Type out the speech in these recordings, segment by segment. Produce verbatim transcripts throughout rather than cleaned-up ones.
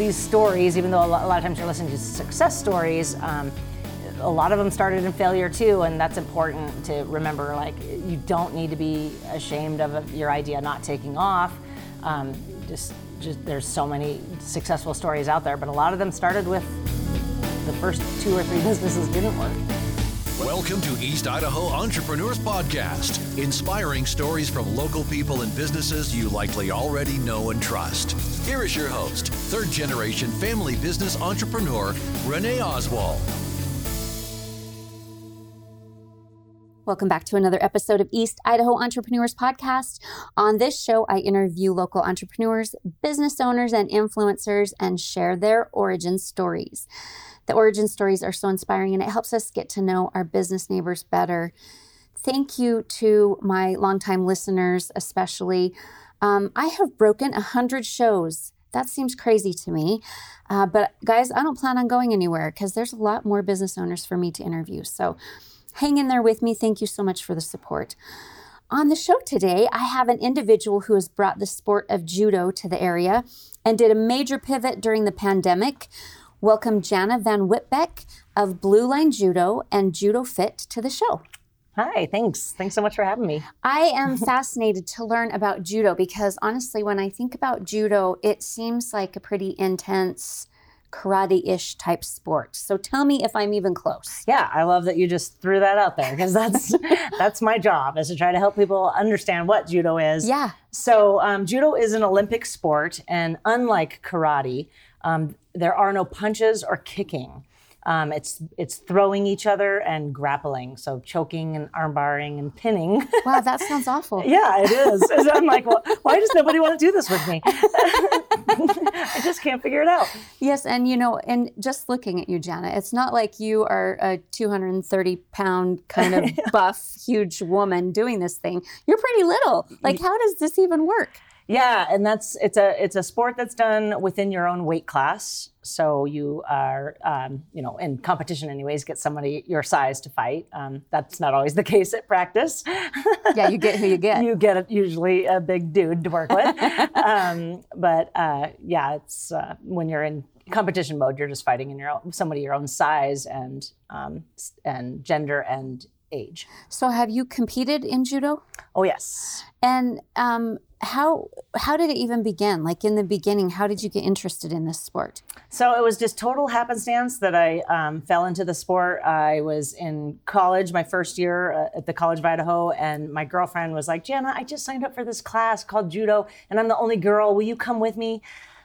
these stories, even though a lot, a lot of times you're listening to success stories, um, a lot of them started in failure too, and that's important to remember. Like, you don't need to be ashamed of your idea not taking off. Um, just, just there's so many successful stories out there, but a lot of them started with the first two or three businesses didn't work. Welcome to East Idaho Entrepreneurs Podcast, inspiring stories from local people and businesses you likely already know and trust. Here is your host, third-generation family business entrepreneur, Renee Oswald. Welcome back to another episode of East Idaho Entrepreneurs Podcast. On this show, I interview local entrepreneurs, business owners, and influencers and share their origin stories. The origin stories are so inspiring, and it helps us get to know our business neighbors better. Thank you to my longtime listeners, especially. Um, I have broken one hundred shows. That seems crazy to me. Uh, but guys, I don't plan on going anywhere because there's a lot more business owners for me to interview. So hang in there with me. Thank you so much for the support. On the show today, I have an individual who has brought the sport of judo to the area and did a major pivot during the pandemic. Welcome Jana Van Whitbeck of Blue Line Judo and Judo Fit to the show. Hi, thanks. Thanks so much for having me. I am fascinated to learn about judo because honestly, when I think about judo, it seems like a pretty intense karate-ish type sport. So tell me if I'm even close. Yeah, I love that you just threw that out there because that's that's my job, is to try to help people understand what judo is. Yeah. So um, judo is an Olympic sport, and unlike karate, Um, there are no punches or kicking. Um, it's it's throwing each other and grappling, so choking and arm barring and pinning. Wow, that sounds awful. Yeah, it is. So I'm like, well, why does nobody want to do this with me? I just can't figure it out. Yes, and you know, and just looking at you, Jana, it's not like you are a two hundred thirty pound kind of buff, huge woman doing this thing. You're pretty little. Like, how does this even work? Yeah, and that's it's a it's a sport that's done within your own weight class. So you are, um, you know, in competition anyways, get somebody your size to fight. Um, that's not always the case at practice. Yeah, you get who you get. You get a, usually a big dude to work with. um, but uh, yeah, it's uh, when you're in competition mode, you're just fighting in your own, somebody your own size and um, and gender and age. So have you competed in judo? Oh yes. And um, how how did it even begin? Like in the beginning, how did you get interested in this sport? So it was just total happenstance that I um, fell into the sport. I was in college my first year uh, at the College of Idaho, and my girlfriend was like, "Jana, I just signed up for this class called judo, and I'm the only girl. Will you come with me?"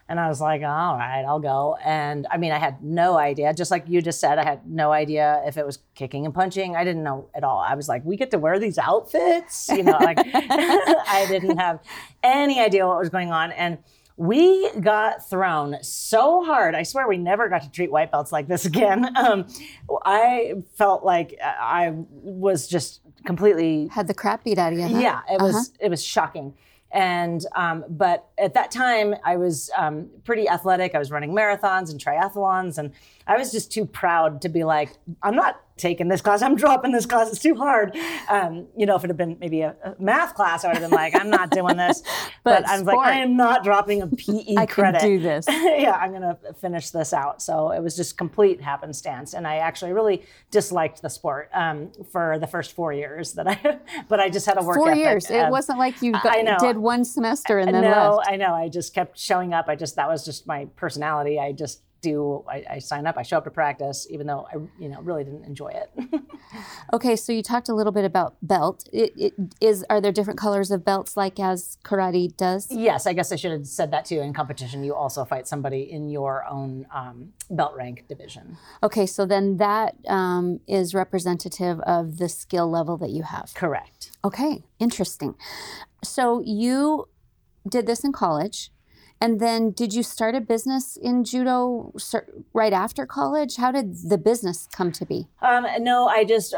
And I was like, all right, I'll go. And I mean, I had no idea. Just like you just said, I had no idea if it was kicking and punching. I didn't know at all. I was like, we get to wear these outfits? You know, like I didn't have any idea what was going on. And we got thrown so hard. I swear we never got to treat white belts like this again. Um, I felt like I was just completely... Had the crap beat out of you. Huh? Yeah, it uh-huh. was it was shocking. And, um, but at that time I was, um, pretty athletic. I was running marathons and triathlons, and I was just too proud to be like, I'm not taking this class. I'm dropping this class. It's too hard. Um, you know, if it had been maybe a, a math class, I would have been like, I'm not doing this, but, but I was like, I am not dropping a P E I credit. I can do this. Yeah. I'm going to finish this out. So it was just complete happenstance. And I actually really disliked the sport, um, for the first four years that I, but I just had a work ethic. Four years. It um, wasn't like you got, did one semester and then no, left. I know. I just kept showing up. I just, that was just my personality. I just, Do, I, I sign up, I show up to practice, even though I, you know, really didn't enjoy it. Okay, so you talked a little bit about belt. It, it is, are there different colors of belts like as karate does? Yes, I guess I should have said that too. In competition, you also fight somebody in your own um, belt rank division. Okay, so then that um, is representative of the skill level that you have. Correct. Okay, interesting. So you did this in college. And then did you start a business in judo right after college? How did the business come to be? Um, no, I just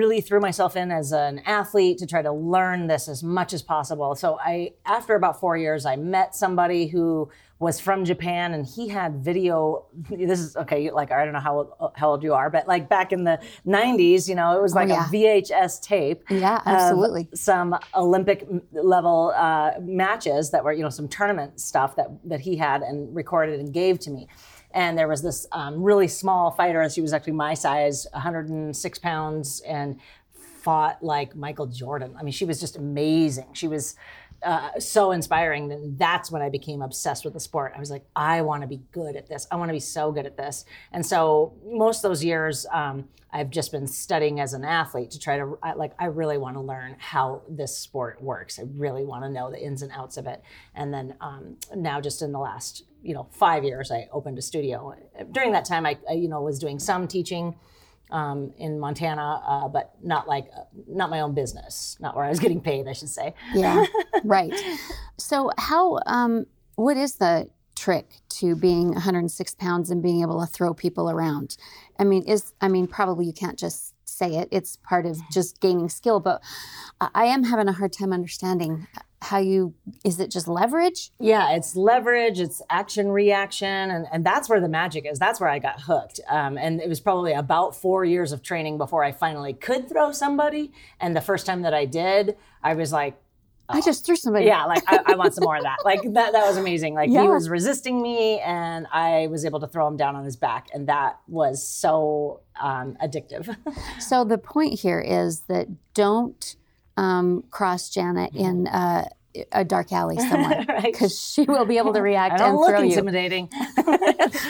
really threw myself in as an athlete to try to learn this as much as possible. So I, after about four years, I met somebody who was from Japan, and he had video. This is okay. Like, I don't know how how old you are, but like back in the nineties, you know, it was like oh, yeah. a V H S tape. Yeah, absolutely. Some Olympic level uh, matches that were, you know, some tournament stuff that that he had and recorded and gave to me. And there was this um, really small fighter, and she was actually my size, one hundred six pounds, and fought like Michael Jordan. I mean, she was just amazing. She was uh, so inspiring. And that's when I became obsessed with the sport. I was like, I want to be good at this. I want to be so good at this. And so most of those years, um, I've just been studying as an athlete to try to, I, like, I really want to learn how this sport works. I really want to know the ins and outs of it. And then um, now just in the last you know, five years, I opened a studio. During that time, I, I you know, was doing some teaching um, in Montana, uh, but not like, uh, not my own business, not where I was getting paid, I should say. Yeah, right. So how, um, what is the trick to being one hundred six pounds and being able to throw people around? I mean, is, I mean, probably you can't just say it, it's part of just gaining skill, but I am having a hard time understanding how you, is it just leverage? Yeah, it's leverage, it's action, reaction, and, and that's where the magic is. That's where I got hooked. Um, and it was probably about four years of training before I finally could throw somebody. And the first time that I did, I was like, oh, I just threw somebody. Yeah, like I, I want some more of that. Like that that was amazing. Like yeah. He was resisting me and I was able to throw him down on his back. And that was so um, addictive. So the point here is that don't Um, cross Jana in uh, a dark alley somewhere because right. She will be able to react and throw you. I don't look intimidating.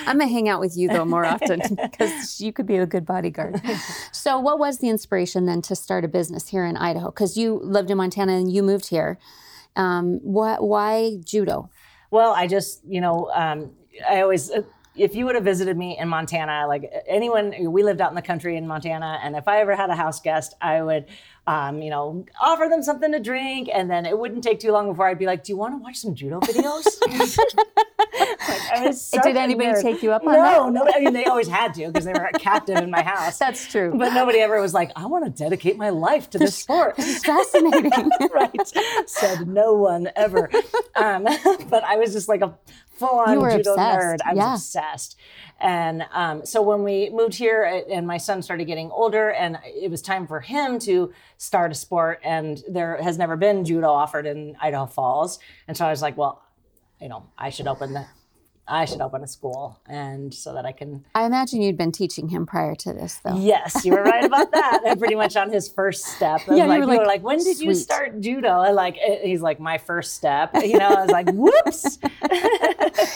I'm going to hang out with you, though, more often because you could be a good bodyguard. So what was the inspiration then to start a business here in Idaho? Because you lived in Montana and you moved here. Um, why, why judo? Well, I just, you know, um, I always... Uh, if you would have visited me in Montana, like anyone, we lived out in the country in Montana. And if I ever had a house guest, I would, um, you know, offer them something to drink. And then it wouldn't take too long before I'd be like, do you want to watch some judo videos? Like, I was so Did anybody nerd. take you up on no, that? No, I mean, they always had to because they were captive in my house. That's true. But nobody ever was like, I want to dedicate my life to this sport. This is fascinating. Right. Said no one ever. Um, but I was just like a full-on judo obsessed. nerd. I was yeah. obsessed. And um, so when we moved here and my son started getting older and it was time for him to start a sport, and there has never been judo offered in Idaho Falls. And so I was like, well, you know, I should open the, I should open a school, and so that I can. I imagine you'd been teaching him prior to this, though. Yes, you were right about that. I'm pretty much on his first step. Yeah, like, you were like, were like, when did sweet. you start judo? And like, he's like, my first step. You know, I was like, whoops.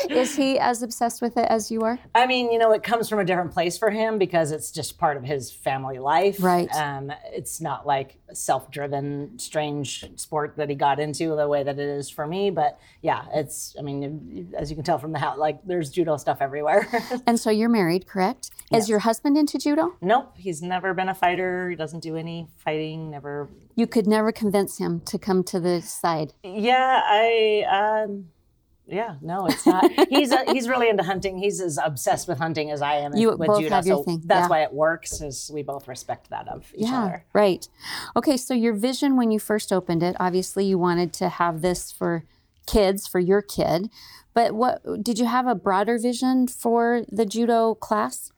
Is he as obsessed with it as you are? I mean, you know, it comes from a different place for him because it's just part of his family life. Right. Um, it's not like a self-driven, strange sport that he got into the way that it is for me. But yeah, it's, I mean, as you can tell from the house, like there's judo stuff everywhere. And so you're married, correct? Yes. Is your husband into judo? Nope. He's never been a fighter. He doesn't do any fighting, never. You could never convince him to come to the side. Yeah, I, um, yeah, no, it's not. He's a, he's really into hunting. He's as obsessed with hunting as I am you with both judo. Have your so thing. That's yeah. why it works, is we both respect that of each yeah, other. Right. Okay, so your vision when you first opened it, obviously you wanted to have this for kids, for your kid. But what did you have a broader vision for the judo class?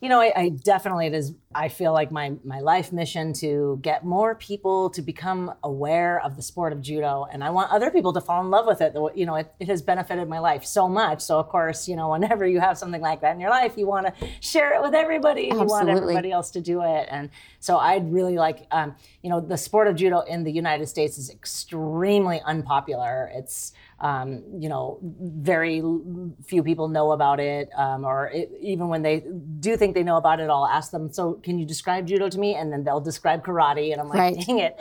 You know, I, I definitely, it is, I feel like my, my life mission to get more people to become aware of the sport of judo. And I want other people to fall in love with it. You know, it, it has benefited my life so much. So of course, you know, whenever you have something like that in your life, you want to share it with everybody. Absolutely. You want everybody else to do it. And so I'd really like, um, you know, the sport of judo in the United States is extremely unpopular. It's, um, you know, very few people know about it. Um, or it, even when they do think they know about it, I'll ask them, so can you describe judo to me? And then they'll describe karate. And I'm like, right. Dang it.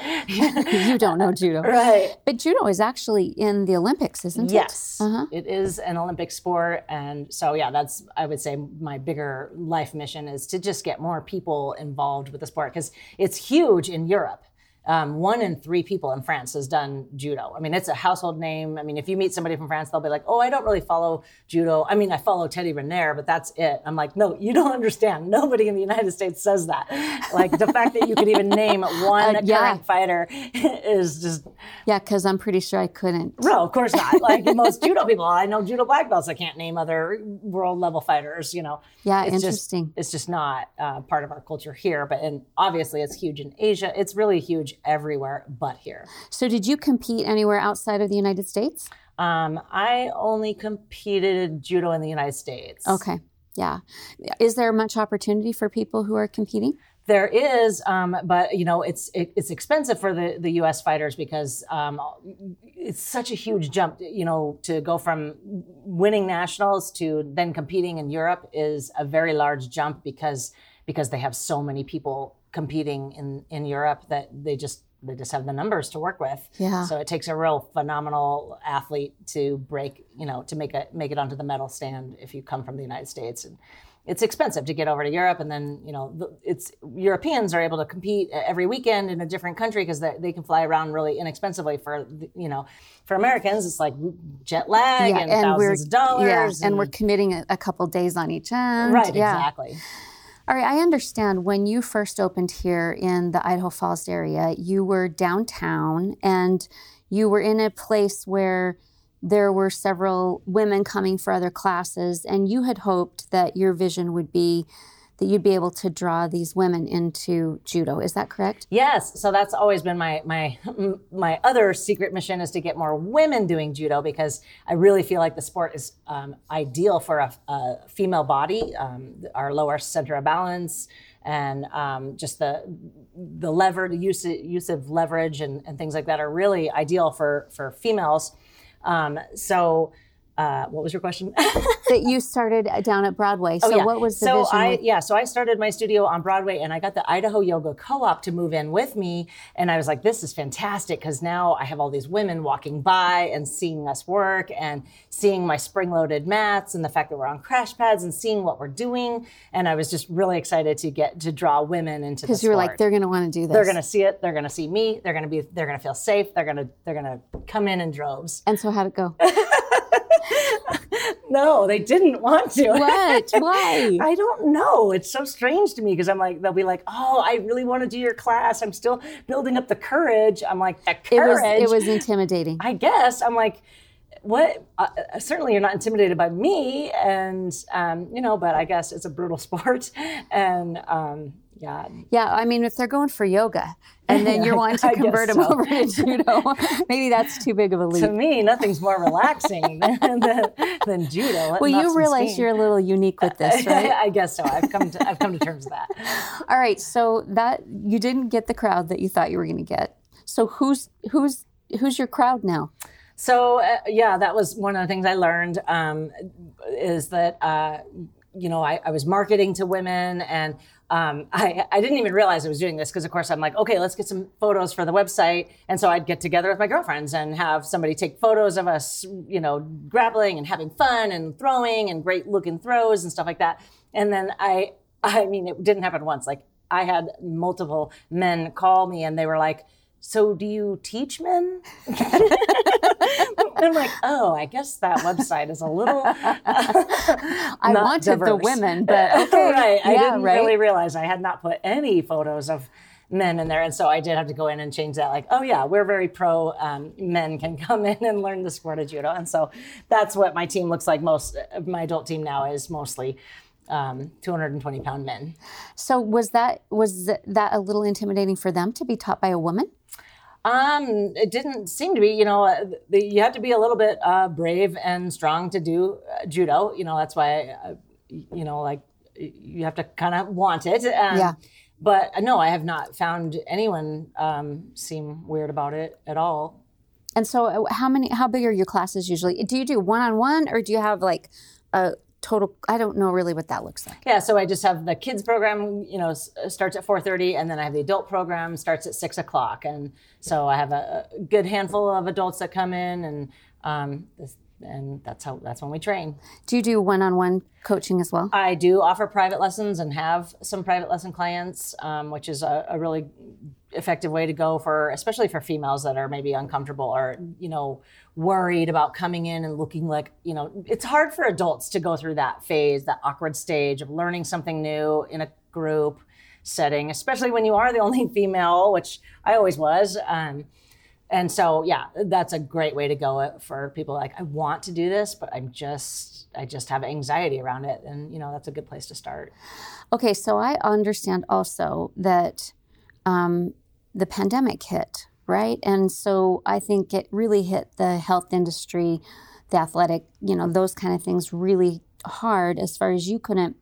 You don't know judo. Right. But judo is actually in the Olympics, isn't yes. it? Yes. Uh-huh. It is an Olympic sport. And so, yeah, that's, I would say, my bigger life mission is to just get more people involved with the sport because it's huge in Europe. Um, one in three people in France has done judo. I mean, it's a household name. I mean, if you meet somebody from France, they'll be like, oh, I don't really follow judo. I mean, I follow Teddy Renner, but that's it. I'm like, no, you don't understand. Nobody in the United States says that. Like, the fact that you could even name one uh, yeah. current fighter is just... Yeah, because I'm pretty sure I couldn't. No, of course not. Like, most judo people, I know judo black belts. I can't name other world level fighters, you know. Yeah, it's interesting. Just, it's just not uh, part of our culture here. But and obviously, it's huge in Asia. It's really huge everywhere but here. So did you compete anywhere outside of the United States? Um, I only competed judo in the United States. Okay. Yeah. Is there much opportunity for people who are competing? There is, um, but you know, it's it, it's expensive for the, the U S fighters because um, it's such a huge jump. You know, to go from winning nationals to then competing in Europe is a very large jump because because they have so many people competing in, in Europe that they just they just have the numbers to work with. Yeah. So it takes a real phenomenal athlete to break, you know, to make a make it onto the medal stand if you come from the United States. And it's expensive to get over to Europe, and then you know, it's Europeans are able to compete every weekend in a different country because they, they can fly around really inexpensively. For you know, for Americans, it's like jet lag yeah, and, and thousands of dollars, yeah, and, and we're committing a, a couple days on each end. Right, yeah. Exactly. All right, I understand when you first opened here in the Idaho Falls area, you were downtown, and you were in a place where there were several women coming for other classes, and you had hoped that your vision would be that you'd be able to draw these women into judo. Is that correct? Yes. So that's always been my my my other secret mission is to get more women doing judo because I really feel like the sport is um, ideal for a, a female body, um, our lower center of balance, and um, just the the lever, the use, use of leverage and, and things like that are really ideal for, for females. Um, so, uh, what was your question? That you started down at Broadway. So oh, yeah. What was the so vision? I, with- yeah. So I started my studio on Broadway and I got the Idaho Yoga Co-op to move in with me. And I was like, this is fantastic. Cause now I have all these women walking by and seeing us work and seeing my spring loaded mats and the fact that we're on crash pads and seeing what we're doing. And I was just really excited to get to draw women into the sport. Cause you were like, they're going to want to do this. They're going to see it. They're going to see me. They're going to be, they're going to feel safe. They're going to, they're going to come in in droves. And so how'd it go? No, they didn't want to. What? Why? I don't know. It's so strange to me because I'm like, they'll be like, oh, I really want to do your class. I'm still building up the courage. I'm like, that courage? It was, it was intimidating. I guess. I'm like, what? Uh, certainly you're not intimidated by me. And, um, you know, but I guess it's a brutal sport. And, um, yeah. Yeah. I mean, if they're going for yoga and then you're wanting to convert them so. over to judo, maybe that's too big of a leap. To me, nothing's more relaxing than, than, than judo. Well, you realize speed. You're a little unique with this, right? I guess so. I've come to, I've come to terms with that. All right. So that you didn't get the crowd that you thought you were going to get. So who's, who's, who's your crowd now? So, uh, yeah, that was one of the things I learned um, is that, uh, you know, I, I was marketing to women and Um, I, I didn't even realize I was doing this because, of course, I'm like, okay, let's get some photos for the website. And so I'd get together with my girlfriends and have somebody take photos of us, you know, grappling and having fun and throwing and great looking throws and stuff like that. And then I, I mean, it didn't happen once. Like I had multiple men call me and they were like, so do you teach men? And I'm like, oh, I guess that website is a little uh, I not wanted diverse. The women, but okay. Right. I yeah, didn't right? really realize I had not put any photos of men in there. And so I did have to go in and change that. Like, oh yeah, we're very pro um, men can come in and learn the sport of judo. And so that's what my team looks like. Most of my adult team now is mostly Um, two hundred twenty pound men. So was that was that a little intimidating for them to be taught by a woman? Um, it didn't seem to be. You know, you have to be a little bit uh, brave and strong to do uh, judo. You know, that's why, uh, you know, like you have to kind of want it. Um, yeah. But no, I have not found anyone um, seem weird about it at all. And so, how many? How big are your classes usually? Do you do one on one, or do you have like a total, I don't know really what that looks like. Yeah, so I just have the kids program, you know, starts at four thirty, and then I have the adult program starts at six o'clock. And so I have a, a good handful of adults that come in, and um, this, and that's how that's when we train. Do you do one-on-one coaching as well? I do offer private lessons and have some private lesson clients, um, which is a, a really effective way to go for, especially for females that are maybe uncomfortable or, you know, worried about coming in and looking like, you know, it's hard for adults to go through that phase, that awkward stage of learning something new in a group setting, especially when you are the only female, which I always was. Um, and so, yeah, that's a great way to go for people like, I want to do this, but I'm just, I just have anxiety around it. And, you know, that's a good place to start. Okay. So I understand also that um, the pandemic hit, right? And so I think it really hit the health industry, the athletic, you know, those kind of things really hard as far as you couldn't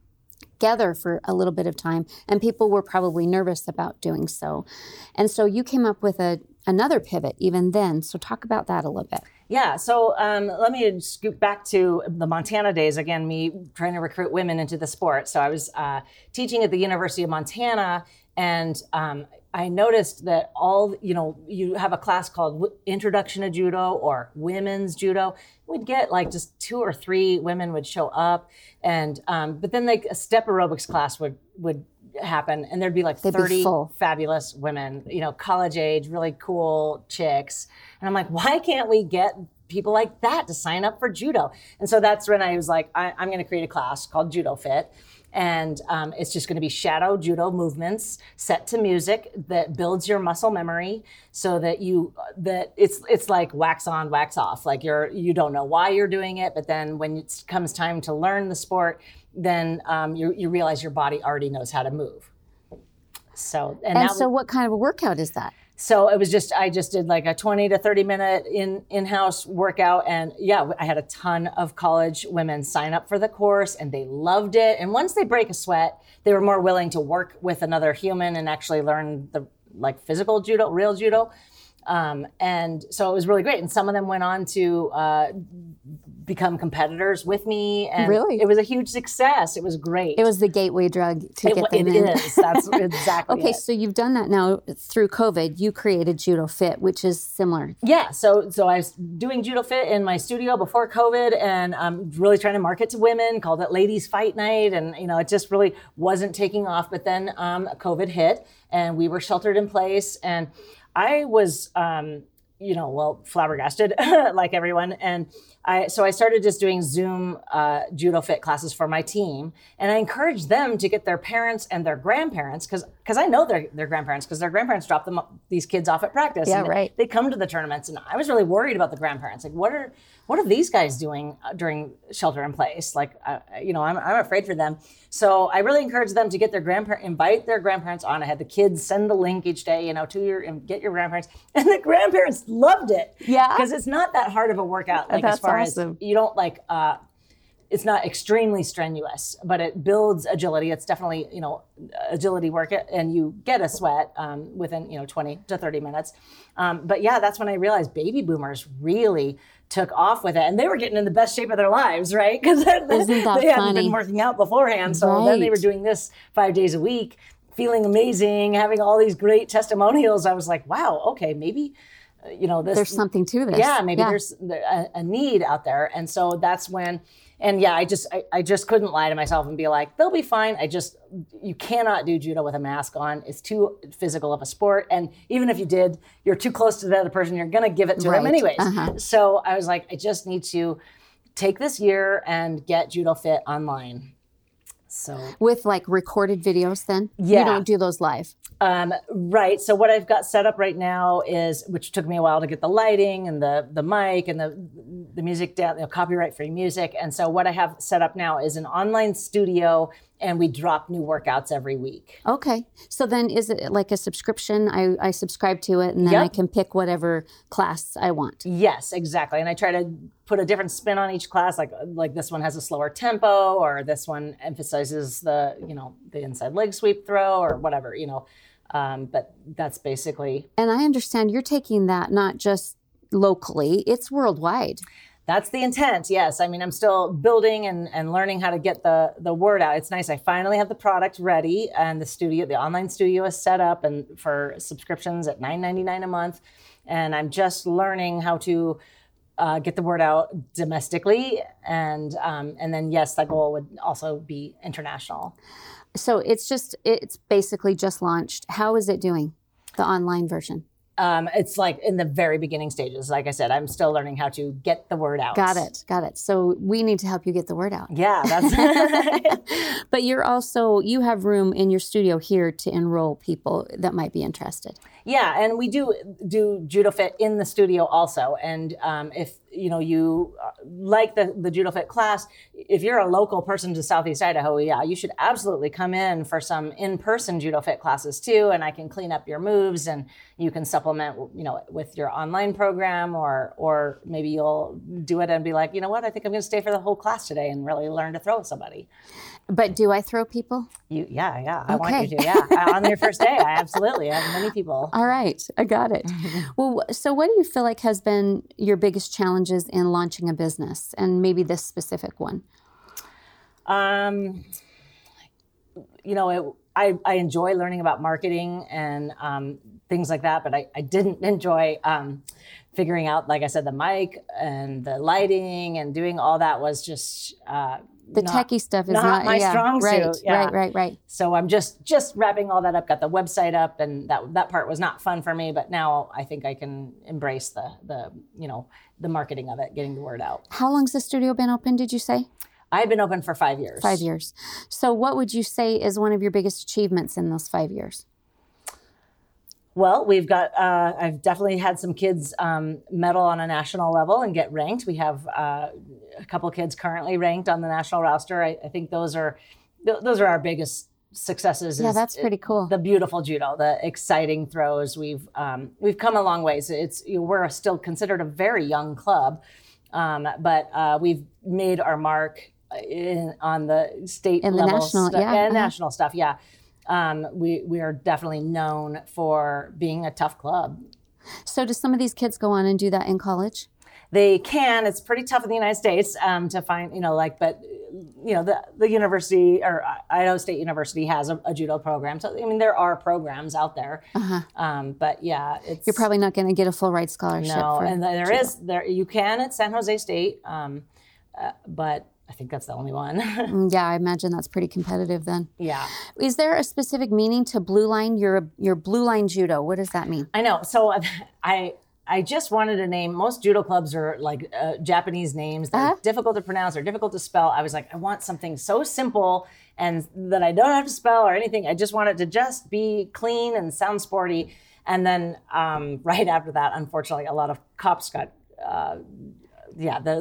gather for a little bit of time. And people were probably nervous about doing so. And so you came up with a another pivot even then. So talk about that a little bit. Yeah. So um, let me scoop back to the Montana days. Again, me trying to recruit women into the sport. So I was uh, teaching at the University of Montana, and um, I noticed that all, you know, you have a class called Introduction to Judo or Women's Judo. We'd get like just two or three women would show up, and um, but then like a step aerobics class would would happen, and there'd be like They'd thirty be fabulous women, you know, college age, really cool chicks. And I'm like, why can't we get people like that to sign up for judo? And so that's when I was like, I, I'm going to create a class called Judo Fit. And um, it's just going to be shadow judo movements set to music that builds your muscle memory, so that you that it's it's like wax on, wax off. Like you're you don't know why you're doing it, but then when it comes time to learn the sport, then um, you you realize your body already knows how to move. So and, and so, was, what kind of a workout is that? So it was just, I just did like a twenty to thirty minute in, in-house workout. And yeah, I had a ton of college women sign up for the course, and they loved it. And once they break a sweat, they were more willing to work with another human and actually learn the like physical judo, real judo. Um, and so it was really great. And some of them went on to uh, become competitors with me. And really? It was a huge success. It was great. It was the gateway drug to it, get them it in. It is. That's exactly Okay, it. So you've done that now through COVID. You created Judo Fit, which is similar. Yeah. So so I was doing Judo Fit in my studio before COVID, and um, really trying to market to women, called it Ladies Fight Night. And, you know, it just really wasn't taking off. But then um, COVID hit, and we were sheltered in place. And I was, um, you know, well, flabbergasted like everyone. And I, so I started just doing Zoom uh, Judo Fit classes for my team. And I encouraged them to get their parents and their grandparents, because because I know their, their grandparents, because their grandparents drop them these kids off at practice. Yeah, and right. They come to the tournaments. And I was really worried about the grandparents. Like, what are what are these guys doing during shelter in place? Like, uh, you know, I'm I'm afraid for them. So I really encouraged them to get their grandparent, invite their grandparents on. I had the kids send the link each day, you know, to your, and get your grandparents. And the grandparents loved it. Yeah. Because it's not that hard of a workout. Like, That's as far awesome. You don't like, uh, it's not extremely strenuous, but it builds agility. It's definitely, you know, agility work, and you get a sweat um, within, you know, twenty to thirty minutes. Um, but yeah, that's when I realized baby boomers really took off with it, and they were getting in the best shape of their lives, right? Because they funny? hadn't been working out beforehand. So right. Then they were doing this five days a week, feeling amazing, having all these great testimonials. I was like, wow, okay, maybe... You know, this, there's something to this. Yeah, maybe yeah. there's a, a need out there. And so that's when, and yeah, I just I, I just couldn't lie to myself and be like, they'll be fine. I just, you cannot do judo with a mask on. It's too physical of a sport. And even if you did, you're too close to the other person. You're going to give it to right. them anyways. Uh-huh. So I was like, I just need to take this year and get Judo Fit online. So with like recorded videos then? Yeah. You don't do those live? Um, right. So what I've got set up right now is, which took me a while to get the lighting and the the mic and the the music down, you know, copyright free music. And so what I have set up now is an online studio, and we drop new workouts every week. Okay. So then is it like a subscription? I, I subscribe to it, and then yep. I can pick whatever class I want. Yes, exactly. And I try to put a different spin on each class. Like like this one has a slower tempo, or this one emphasizes the, you know, the inside leg sweep throw or whatever, you know. Um, but that's basically. And I understand you're taking that not just locally, it's worldwide. That's the intent, yes. I mean, I'm still building and, and learning how to get the, the word out. It's nice. I finally have the product ready, and the studio, the online studio is set up and for subscriptions at nine ninety-nine a month. And I'm just learning how to uh, get the word out domestically. And um, and then, yes, that goal would also be international. So it's just, it's basically just launched. How is it doing? The online version. Um, it's like in the very beginning stages. Like I said, I'm still learning how to get the word out. Got it. Got it. So we need to help you get the word out. Yeah. That's But you're also, you have room in your studio here to enroll people that might be interested. Yeah. And we do do Judo Fit in the studio also. And um, if, you know, you like the, the Judo Fit class, if you're a local person to Southeast Idaho, yeah, you should absolutely come in for some in-person Judo Fit classes too. And I can clean up your moves and you can supplement, you know, with your online program, or, or maybe you'll do it and be like, you know what, I think I'm going to stay for the whole class today and really learn to throw somebody. But do I throw people? You, yeah, yeah. Okay. I want you to, yeah. On your first day, I absolutely have many people. All right. I got it. Well, so what do you feel like has been your biggest challenges in launching a business, and maybe this specific one? Um, you know, it, I, I enjoy learning about marketing and um, things like that, but I, I didn't enjoy um, figuring out, like I said, the mic and the lighting and doing all that was just... Uh, The not, techie stuff is not, not my yeah, strong suit. Right, yeah. right, right, right. So I'm just just wrapping all that up, got the website up, and that that part was not fun for me. But now I think I can embrace the the you know the marketing of it, getting the word out. How long's the studio been open, did you say? I've been open for five years. Five years. So what would you say is one of your biggest achievements in those five years? Well, we've got, uh, I've definitely had some kids um, medal on a national level and get ranked. We have uh, a couple kids currently ranked on the national roster. I, I think those are, th- those are our biggest successes. Yeah, that's pretty cool. The beautiful judo, the exciting throws. We've, um, we've come a long ways. It's, you know, we're still considered a very young club, um, but uh, we've made our mark in, on the state and level the national, stu- yeah, and uh-huh. national stuff. Yeah. Um, we, we are definitely known for being a tough club. So do some of these kids go on and do that in college? They can. It's pretty tough in the United States um, to find, you know, like, but, you know, the, the university or Idaho State University has a, a judo program. So, I mean, there are programs out there. Uh-huh. Um, but, yeah. It's, You're probably not going to get a full ride scholarship. No, for and there judo. is, there you can at San Jose State, um, uh, but... I think that's the only one. Yeah, I imagine that's pretty competitive then. Yeah. Is there a specific meaning to Blue Line, your your Blue Line Judo? What does that mean? I know. So I I just wanted a name. Most judo clubs are like uh, Japanese names. They're uh-huh. difficult to pronounce or difficult to spell. I was like, I want something so simple and that I don't have to spell or anything. I just want it to just be clean and sound sporty. And then um, right after that, unfortunately, a lot of cops got... Uh, Yeah, the,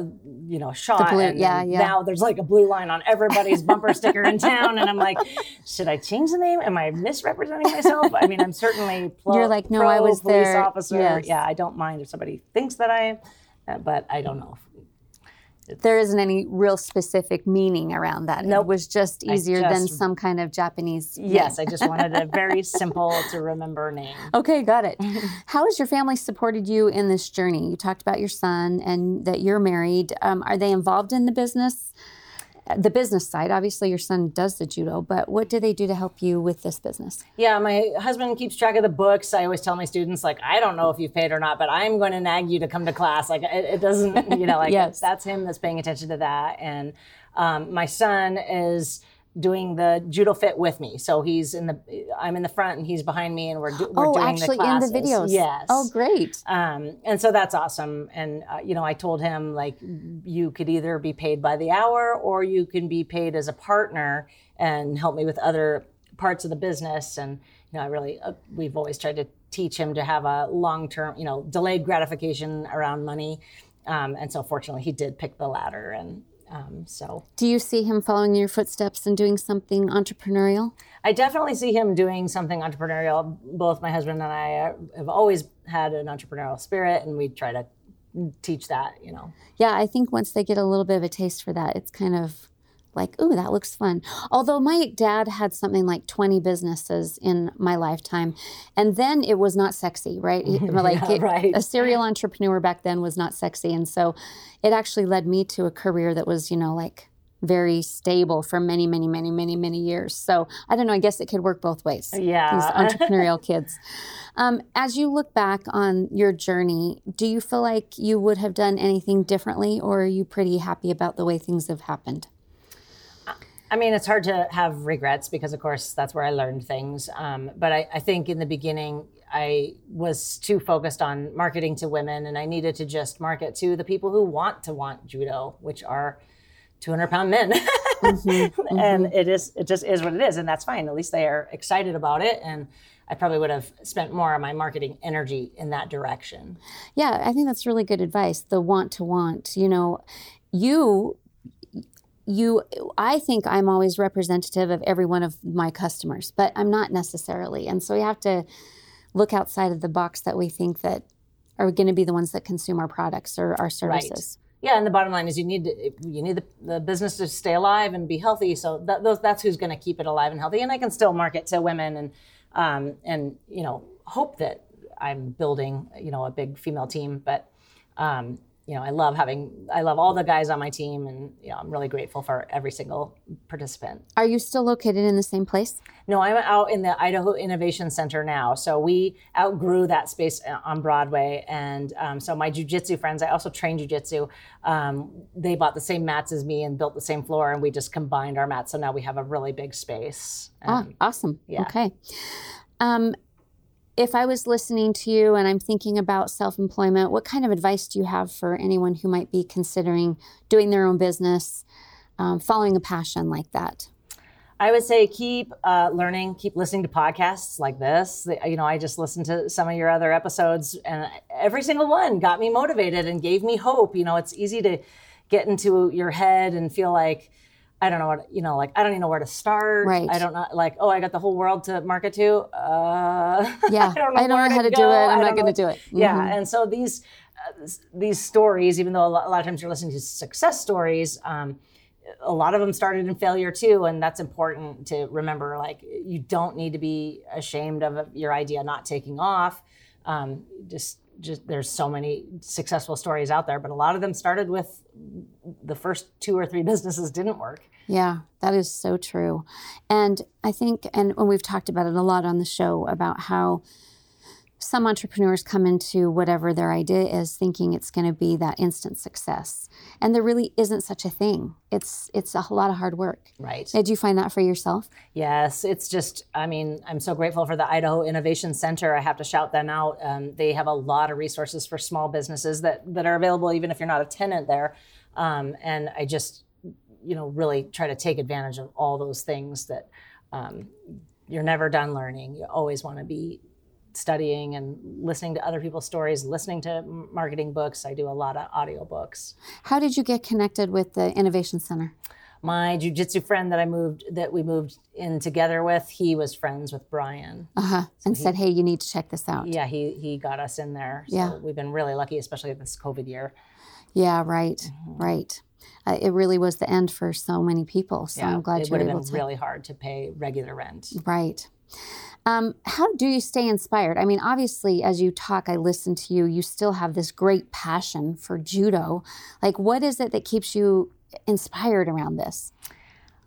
you know, shot. Blue, and yeah, yeah. Now there's like a blue line on everybody's bumper sticker in town. And I'm like, should I change the name? Am I misrepresenting myself? I mean, I'm certainly pro, You're like, no, pro I was police there. officer. Yes. Yeah, I don't mind if somebody thinks that I am, uh, but I don't know. It's, there isn't any real specific meaning around that. No, nope. It was just easier just, than some kind of Japanese. Yes, I just wanted a very simple to remember name. Okay, got it. How has your family supported you in this journey? You talked about your son and that you're married. Um, are they involved in the business? The business side, obviously your son does the judo, but what do they do to help you with this business? Yeah, my husband keeps track of the books. I always tell my students, like, I don't know if you've paid or not, but I'm going to nag you to come to class. Like, it, it doesn't, you know, like yes. that's him that's paying attention to that. And um, my son is doing the Judo Fit with me. So he's in the, I'm in the front and he's behind me and we're, do, we're oh, doing the classes. Oh, actually in the videos. Yes. Oh, great. Um, and so that's awesome. And, uh, you know, I told him, like, you could either be paid by the hour or you can be paid as a partner and help me with other parts of the business. And, you know, I really, uh, we've always tried to teach him to have a long-term, you know, delayed gratification around money. Um, and so fortunately he did pick the latter and, Um, so, do you see him following your footsteps and doing something entrepreneurial? I definitely see him doing something entrepreneurial. Both my husband and I have always had an entrepreneurial spirit, and we try to teach that, you know. Yeah, I think once they get a little bit of a taste for that, it's kind of like, ooh, that looks fun. Although my dad had something like twenty businesses in my lifetime, and then it was not sexy, right? Like yeah, it, right. A serial entrepreneur back then was not sexy. And so it actually led me to a career that was, you know, like very stable for many, many, many, many, many years. So I don't know, I guess it could work both ways. Yeah. These entrepreneurial kids. Um, as you look back on your journey, do you feel like you would have done anything differently, or are you pretty happy about the way things have happened? I mean, it's hard to have regrets because, of course, that's where I learned things. Um, but I, I think in the beginning, I was too focused on marketing to women, and I needed to just market to the people who want to want judo, which are two hundred pound men. Mm-hmm, mm-hmm. And it is, it just is what it is. And that's fine. At least they are excited about it. And I probably would have spent more of my marketing energy in that direction. Yeah, I think that's really good advice. The want to want, you know, you, you, I think I'm always representative of every one of my customers, but I'm not necessarily. And so we have to look outside of the box that we think that are going to be the ones that consume our products or our services. Right. Yeah, and the bottom line is you need to, you need the, the business to stay alive and be healthy. So that, those, that's who's going to keep it alive and healthy. And I can still market to women and um, and you know hope that I'm building you know a big female team. But um, you know I love having I love all the guys on my team, and you know I'm really grateful for every single participant. Are you still located in the same place? No, I'm out in the Idaho Innovation Center now. So we outgrew that space on Broadway. And um, so my jiu-jitsu friends, I also train jiu-jitsu. Um, they bought the same mats as me and built the same floor, and we just combined our mats. So now we have a really big space. And, ah, awesome. Yeah. Okay. Um, if I was listening to you and I'm thinking about self-employment, what kind of advice do you have for anyone who might be considering doing their own business, um, following a passion like that? I would say keep uh, learning, keep listening to podcasts like this. You know, I just listened to some of your other episodes, and every single one got me motivated and gave me hope. You know, it's easy to get into your head and feel like, I don't know what, you know, like, I don't even know where to start. Right. I don't know, like, oh, I got the whole world to market to. Uh, yeah, I don't know, I don't know how to, to do it. I'm not going to do it. Mm-hmm. Yeah, and so these, uh, these stories, even though a lot of times you're listening to success stories, um, a lot of them started in failure too. And that's important to remember, like, you don't need to be ashamed of your idea not taking off. Um, just, just there's so many successful stories out there, but a lot of them started with the first two or three businesses didn't work. Yeah, that is so true. And I think, and we've talked about it a lot on the show about how some entrepreneurs come into whatever their idea is thinking it's going to be that instant success. And there really isn't such a thing. It's it's a lot of hard work. Right. Did you find that for yourself? Yes. It's just, I mean, I'm so grateful for the Idaho Innovation Center. I have to shout them out. Um, they have a lot of resources for small businesses that, that are available even if you're not a tenant there. Um, and I just, you know, really try to take advantage of all those things that um, you're never done learning. You always want to be studying and listening to other people's stories, listening to marketing books. I do a lot of audiobooks. How did you get connected with the Innovation Center? My jiu-jitsu friend that I moved, that we moved in together with, he was friends with Brian. Uh-huh. So and he said, hey, you need to check this out. Yeah, he he got us in there. So yeah. We've been really lucky, especially this COVID year. Yeah, right, mm-hmm. right. Uh, it really was the end for so many people. So yeah, I'm glad you were able to. It would have been really hard to pay regular rent. Right. Um, how do you stay inspired? I mean, obviously, as you talk, I listen to you, you still have this great passion for judo. Like, what is it that keeps you inspired around this?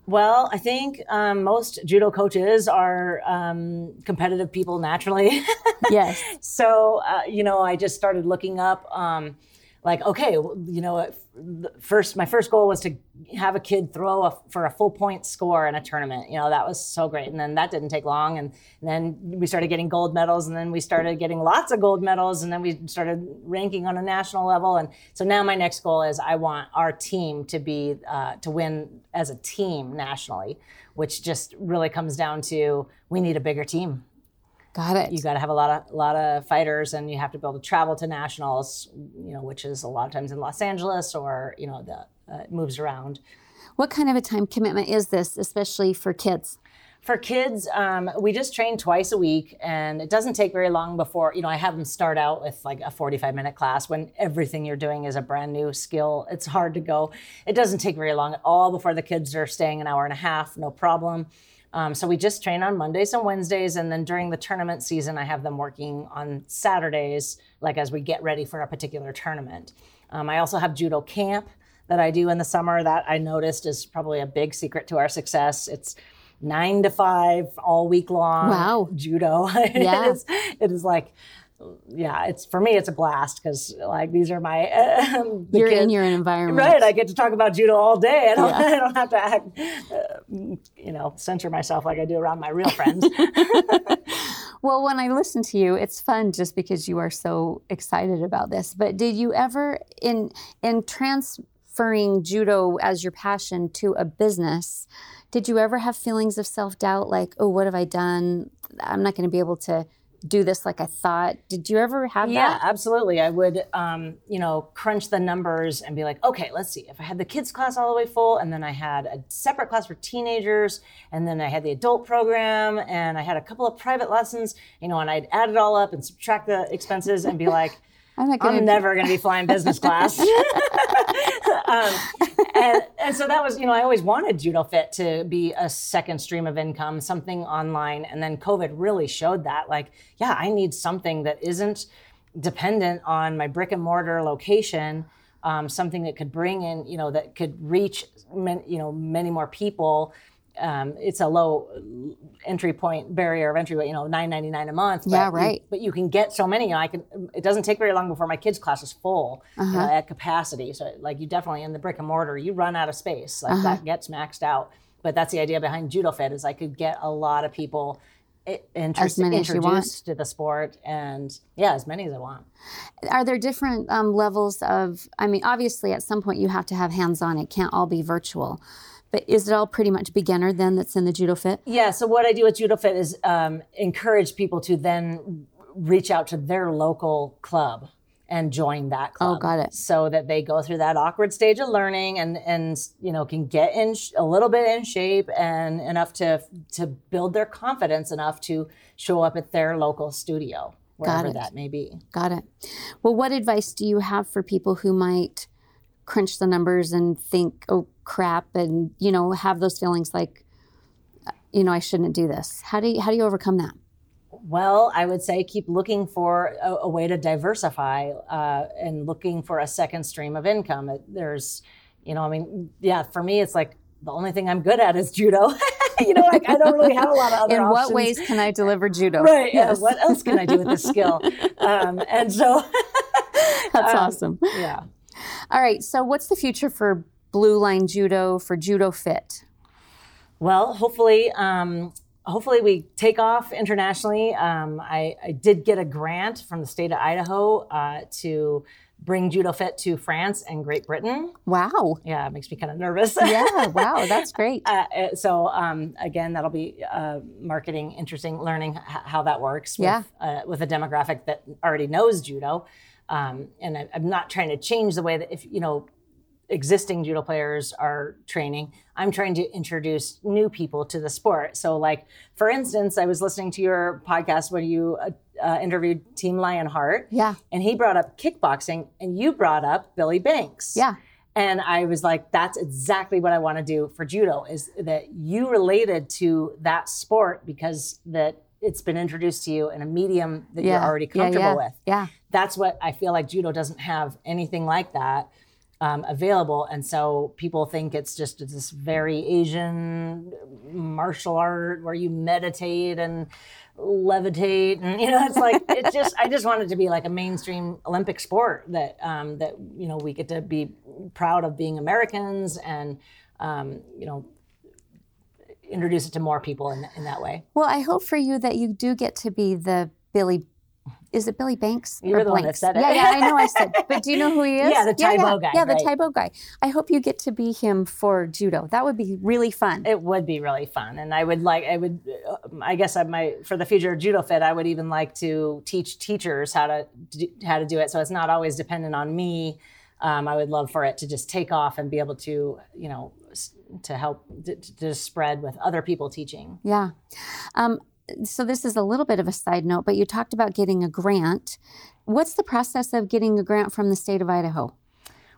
Well, I think um, most judo coaches are um, competitive people naturally. Yes. So, uh, you know, I just started looking up, um, like, okay, you know, first, my first goal was to have a kid throw a, for a full point score in a tournament. You know, that was so great. And then that didn't take long. And, and then we started getting gold medals, and then we started getting lots of gold medals. And then we started ranking on a national level. And so now my next goal is I want our team to be, uh, to win as a team nationally, which just really comes down to, we need a bigger team. Got it. You got to have a lot of a lot of fighters, and you have to be able to travel to nationals, you know, which is a lot of times in Los Angeles, or you know, the uh, it moves around. What kind of a time commitment is this, especially for kids? For kids, um, we just train twice a week, and it doesn't take very long before, you know, I have them start out with like a forty-five minute class when everything you're doing is a brand new skill. It's hard to go. It doesn't take very long at all before the kids are staying an hour and a half, no problem. Um, so we just train on Mondays and Wednesdays, and then during the tournament season, I have them working on Saturdays, like as we get ready for a particular tournament. Um, I also have judo camp that I do in the summer that I noticed is probably a big secret to our success. It's nine to five all week long. Wow. Judo. Yeah. it, is, it is like... Yeah, it's for me, it's a blast because like these are my uh, the you're kids. In your environment, right? I get to talk about judo all day. I don't, yeah. I don't have to act, uh, you know, censor myself like I do around my real friends. Well, when I listen to you, it's fun just because you are so excited about this. But did you ever, in in transferring judo as your passion to a business, did you ever have feelings of self-doubt? Like, oh, what have I done? I'm not going to be able to do this like I thought. Did you ever have yeah, that? Yeah, absolutely. I would, um, you know, crunch the numbers and be like, okay, let's see. If I had the kids class all the way full, and then I had a separate class for teenagers, and then I had the adult program, and I had a couple of private lessons, you know, and I'd add it all up and subtract the expenses and be like, I'm, not gonna I'm never going to be flying business class. um, and, and so that was, you know, I always wanted Judo Fit to be a second stream of income, something online. And then COVID really showed that, like, yeah, I need something that isn't dependent on my brick and mortar location, um, something that could bring in, you know, that could reach, man, you know, many more people. Um, it's a low entry point barrier of entry, you know, nine ninety-nine a month. But yeah, right. You, but you can get so many. You know, I can. It doesn't take very long before my kids' class is full uh-huh. you know, at capacity. So, like, you definitely in the brick and mortar, you run out of space. Like uh-huh. that gets maxed out. But that's the idea behind Judo Fit, is I could get a lot of people Interest, introduced to the sport, and yeah, as many as I want. Are there different um, levels of? I mean, obviously, at some point you have to have hands-on. It can't all be virtual. But is it all pretty much beginner then that's in the Judo Fit? Yeah, so what I do with Judo Fit is um, encourage people to then reach out to their local club and join that club. Oh, got it. So that they go through that awkward stage of learning and, and you know, can get in sh- a little bit in shape and enough to to build their confidence enough to show up at their local studio, wherever that may be. Got it. Well, what advice do you have for people who might crunch the numbers and think, oh, crap, and, you know, have those feelings like, you know, I shouldn't do this? How do you, how do you overcome that? Well, I would say keep looking for a, a way to diversify uh, and looking for a second stream of income. There's, you know, I mean, yeah, for me, it's like the only thing I'm good at is judo. You know, like, I don't really have a lot of other In options. In what ways can I deliver judo? Right. Yes. Uh, what else can I do with this skill? Um, and so. That's um, awesome. Yeah. All right. So what's the future for Blue Line Judo, for Judo Fit? Well, hopefully, um, hopefully we take off internationally. Um, I, I did get a grant from the state of Idaho uh, to bring Judo Fit to France and Great Britain. Wow. Yeah, it makes me kind of nervous. Yeah, wow, that's great. uh, so um, again, that'll be uh, marketing, interesting, learning h- how that works with, yeah. uh, with a demographic that already knows judo. Um, and I, I'm not trying to change the way that, if you know, existing judo players are training. I'm trying to introduce new people to the sport. So, like, for instance, I was listening to your podcast where you uh, uh, interviewed Team Lionheart. Yeah. And he brought up kickboxing, and you brought up Billy Blanks. Yeah. And I was like, that's exactly what I want to do for judo, is that you related to that sport because that it's been introduced to you in a medium that yeah. you're already comfortable yeah, yeah. with. Yeah. That's what I feel like. Judo doesn't have anything like that. Um, available, and so people think it's just this very Asian martial art where you meditate and levitate, and you know, it's like it just. I just want it to be like a mainstream Olympic sport that um, that you know we get to be proud of being Americans, and um, you know, introduce it to more people in in that way. Well, I hope for you that you do get to be the Billy. Is it Billy Blanks? You're or the Blanks? One that said it. Yeah, yeah, I know I said. But do you know who he is? Yeah, the Tai yeah, Bo yeah. guy. Yeah, the right? Tai Bo guy. I hope you get to be him for judo. That would be really fun. It would be really fun, and I would like. I would. I guess I might for the future of Judo Fit. I would even like to teach teachers how to how to do it, so it's not always dependent on me. Um, I would love for it to just take off and be able to, you know, to help to, to spread with other people teaching. Yeah. Um, So this is a little bit of a side note, but you talked about getting a grant. What's the process of getting a grant from the state of Idaho?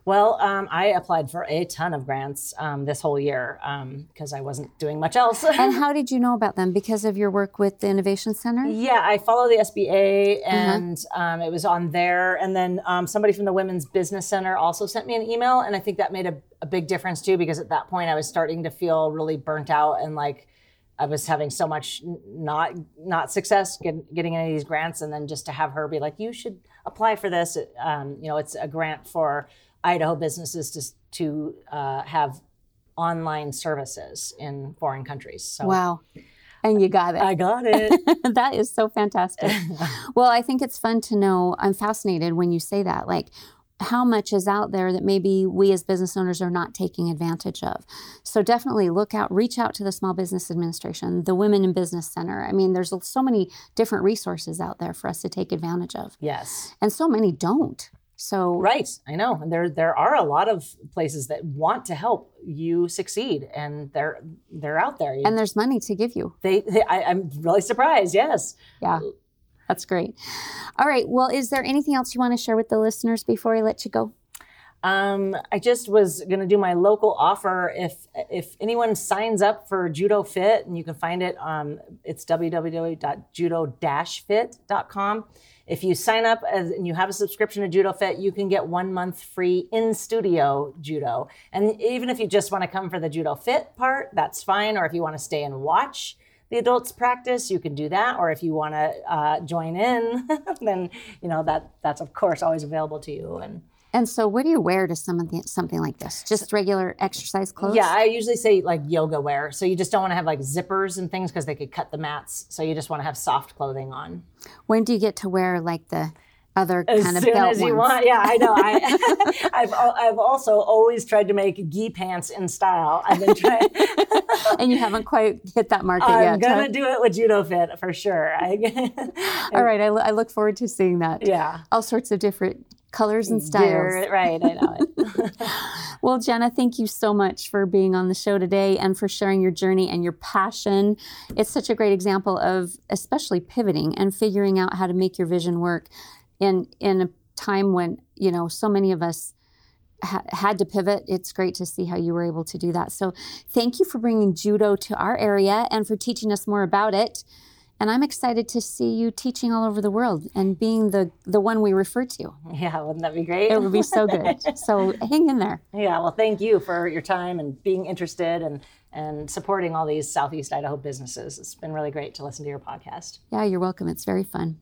Well, um, I applied for a ton of grants um, this whole year because um, I wasn't doing much else. And how did you know about them? Because of your work with the Innovation Center? Yeah, I follow the S B A, and uh-huh. um, it was on there. And then um, somebody from the Women's Business Center also sent me an email, and I think that made a, a big difference too, because at that point I was starting to feel really burnt out and like, I was having so much not not success get, getting any of these grants, and then just to have her be like, "You should apply for this." Um, you know, it's a grant for Idaho businesses to to uh, have online services in foreign countries. So, wow. And you got it. I got it. That is so fantastic. Well, I think it's fun to know. I'm fascinated when you say that, like how much is out there that maybe we as business owners are not taking advantage of. So definitely look out, reach out to the Small Business Administration, the Women in Business Center. I mean, there's so many different resources out there for us to take advantage of. Yes. And so many don't. So right, I know. And there there are a lot of places that want to help you succeed, and they're they're out there. And there's money to give you. They, they I, I'm really surprised. Yes. Yeah, that's great. All right. Well, is there anything else you want to share with the listeners before I let you go? Um, I just was going to do my local offer. If if anyone signs up for Judo Fit, and you can find it, um, it's w w w dot judo dash fit dot com. If you sign up as, and you have a subscription to Judo Fit, you can get one month free in-studio judo. And even if you just want to come for the Judo Fit part, that's fine. Or if you want to stay and watch the adults practice, you can do that. Or if you want to uh, join in, then you know that that's of course always available to you. And And so what do you wear to some of the, something like this? Just regular exercise clothes? Yeah, I usually say like yoga wear. So you just don't want to have like zippers and things because they could cut the mats. So you just want to have soft clothing on. When do you get to wear like the other as kind of belt ones? As soon as you want. Yeah, I know. I, I've I've also always tried to make gi pants in style. I've been trying. And you haven't quite hit that market I'm yet. I'm going to huh? do it with Judo Fit for sure. I, All right. I, I look forward to seeing that. Yeah. All sorts of different colors and styles. You're right, I know it. Well, Jana, thank you so much for being on the show today and for sharing your journey and your passion. It's such a great example of especially pivoting and figuring out how to make your vision work in in a time when, you know, so many of us ha- had to pivot. It's great to see how you were able to do that. So thank you for bringing judo to our area and for teaching us more about it. And I'm excited to see you teaching all over the world and being the, the one we refer to. Yeah, wouldn't that be great? It would be so good. So hang in there. Yeah, well, thank you for your time and being interested and, and supporting all these Southeast Idaho businesses. It's been really great to listen to your podcast. Yeah, you're welcome. It's very fun.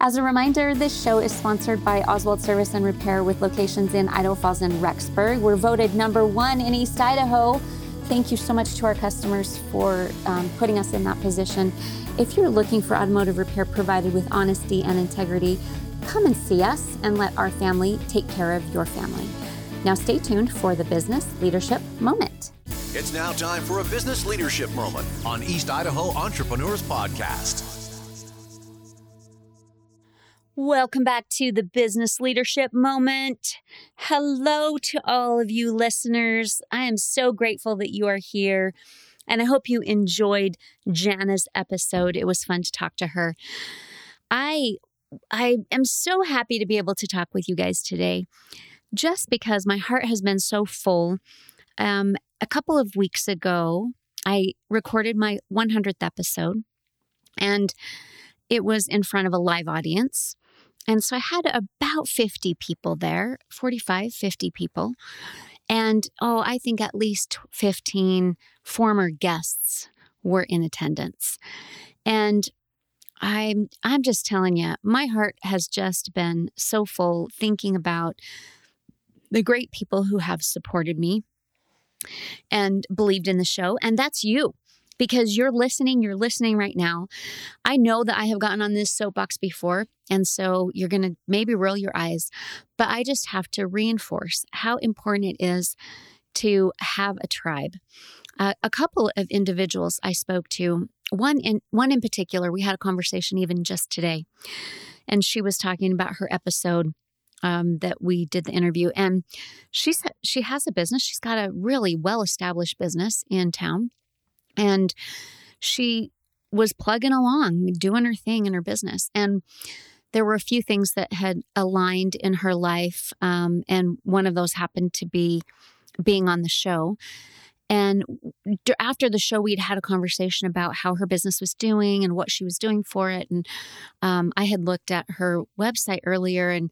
As a reminder, this show is sponsored by Oswald Service and Repair with locations in Idaho Falls and Rexburg. We're voted number one in East Idaho. Thank you so much to our customers for um, putting us in that position. If you're looking for automotive repair provided with honesty and integrity, come and see us and let our family take care of your family. Now stay tuned for the Business Leadership Moment. It's now time for a Business Leadership Moment on East Idaho Entrepreneurs Podcast. Welcome back to the Business Leadership Moment. Hello to all of you listeners. I am so grateful that you are here, and I hope you enjoyed Jana's episode. It was fun to talk to her. I, I am so happy to be able to talk with you guys today, just because my heart has been so full. Um, a couple of weeks ago, I recorded my one hundredth episode, and it was in front of a live audience. And so I had about fifty people there, forty-five, fifty people. And, oh, I think at least fifteen former guests were in attendance. And I'm, I'm just telling you, my heart has just been so full thinking about the great people who have supported me and believed in the show. And that's you. Because you're listening, you're listening right now. I know that I have gotten on this soapbox before, and so you're going to maybe roll your eyes, but I just have to reinforce how important it is to have a tribe. Uh, a couple of individuals I spoke to, one in, one in particular, we had a conversation even just today, and she was talking about her episode Um, that we did the interview, and she said she has a business. She's got a really well-established business in town, and she was plugging along, doing her thing in her business. And there were a few things that had aligned in her life, um, and one of those happened to be being on the show. And after the show, we'd had a conversation about how her business was doing and what she was doing for it. And um, I had looked at her website earlier, and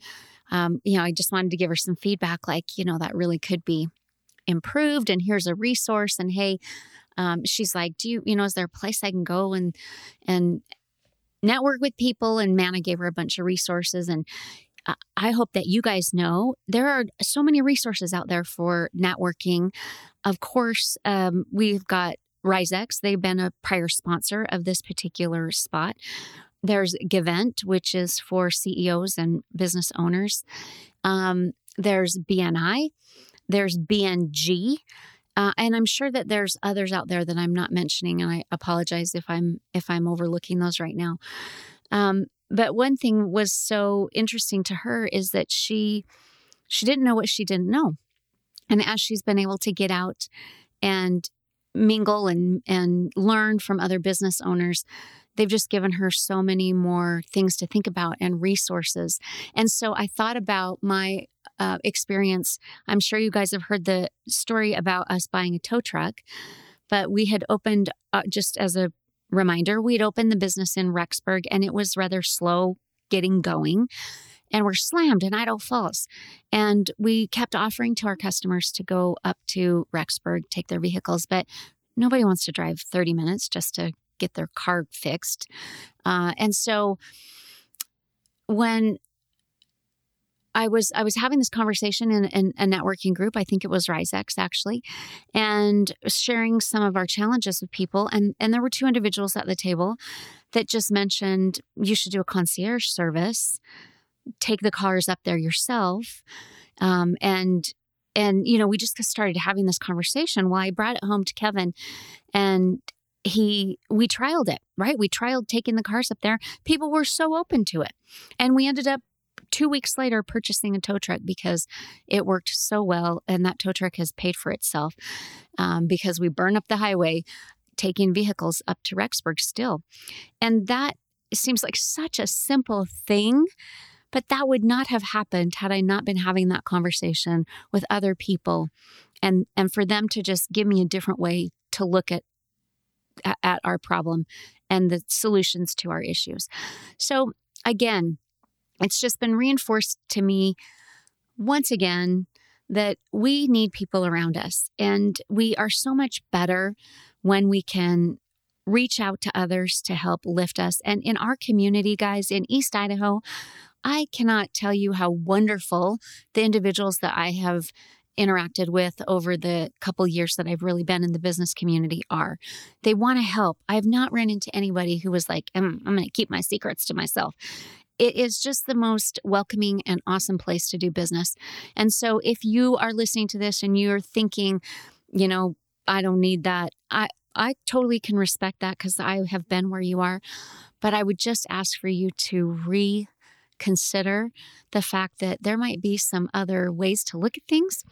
Um, you know, I just wanted to give her some feedback, like, you know, that really could be improved, and here's a resource. And hey, um, she's like, do you, you know, is there a place I can go and, and network with people? And man, I gave her a bunch of resources, and I, I hope that you guys know there are so many resources out there for networking. Of course, um, we've got RiseX. They've been a prior sponsor of this particular spot. There's Givent, which is for C E Os and business owners. Um, there's B N I. There's B N G. Uh, and I'm sure that there's others out there that I'm not mentioning, and I apologize if I'm if I'm overlooking those right now. Um, but one thing was so interesting to her is that she she didn't know what she didn't know, and as she's been able to get out and mingle and and learn from other business owners, they've just given her so many more things to think about and resources. And so I thought about my uh, experience. I'm sure you guys have heard the story about us buying a tow truck, but we had opened, uh, just as a reminder, we'd opened the business in Rexburg, and it was rather slow getting going. And we're slammed in Idaho Falls. And we kept offering to our customers to go up to Rexburg, take their vehicles, but nobody wants to drive thirty minutes just to get their car fixed. Uh, and so when I was I was having this conversation in, in a networking group, I think it was RiseX actually, and sharing some of our challenges with people. And, and there were two individuals at the table that just mentioned, you should do a concierge service, take the cars up there yourself. Um, and, and, you know, we just started having this conversation. Well, I brought it home to Kevin, and he, we trialed it, right? We trialed taking the cars up there. People were so open to it. And we ended up two weeks later purchasing a tow truck because it worked so well. And that tow truck has paid for itself, um, because we burn up the highway taking vehicles up to Rexburg still. And that seems like such a simple thing, but that would not have happened had I not been having that conversation with other people, and, and for them to just give me a different way to look at, at our problem and the solutions to our issues. So again, it's just been reinforced to me once again that we need people around us, and we are so much better when we can reach out to others to help lift us. And in our community, guys, in East Idaho, I cannot tell you how wonderful the individuals that I have interacted with over the couple years that I've really been in the business community are. They want to help. I have not run into anybody who was like, I'm, I'm going to keep my secrets to myself. It is just the most welcoming and awesome place to do business. And so if you are listening to this and you're thinking, you know, I don't need that, I, I totally can respect that because I have been where you are. But I would just ask for you to re consider the fact that there might be some other ways to look at things.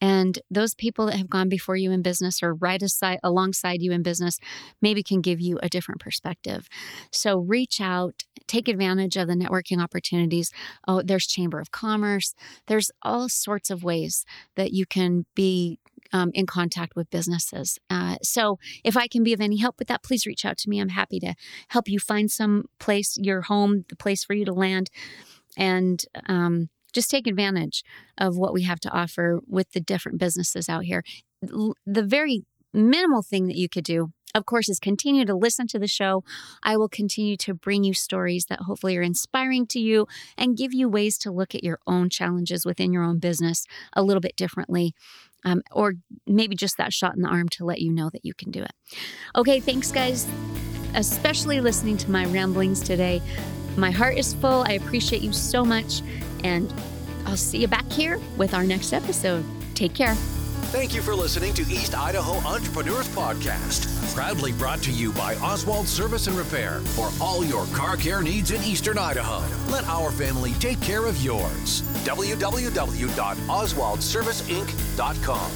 And those people that have gone before you in business or right aside, alongside you in business maybe can give you a different perspective. So reach out, take advantage of the networking opportunities. Oh, there's Chamber of Commerce. There's all sorts of ways that you can be um, in contact with businesses. Uh, so if I can be of any help with that, please reach out to me. I'm happy to help you find some place, your home, the place for you to land. And, um, just take advantage of what we have to offer with the different businesses out here. The very minimal thing that you could do, of course, is continue to listen to the show. I will continue to bring you stories that hopefully are inspiring to you and give you ways to look at your own challenges within your own business a little bit differently, um, or maybe just that shot in the arm to let you know that you can do it. Okay, thanks, guys, especially listening to my ramblings today. My heart is full. I appreciate you so much. And I'll see you back here with our next episode. Take care. Thank you for listening to East Idaho Entrepreneurs Podcast, proudly brought to you by Oswald Service and Repair for all your car care needs in Eastern Idaho. Let our family take care of yours. w w w dot oswald service inc dot com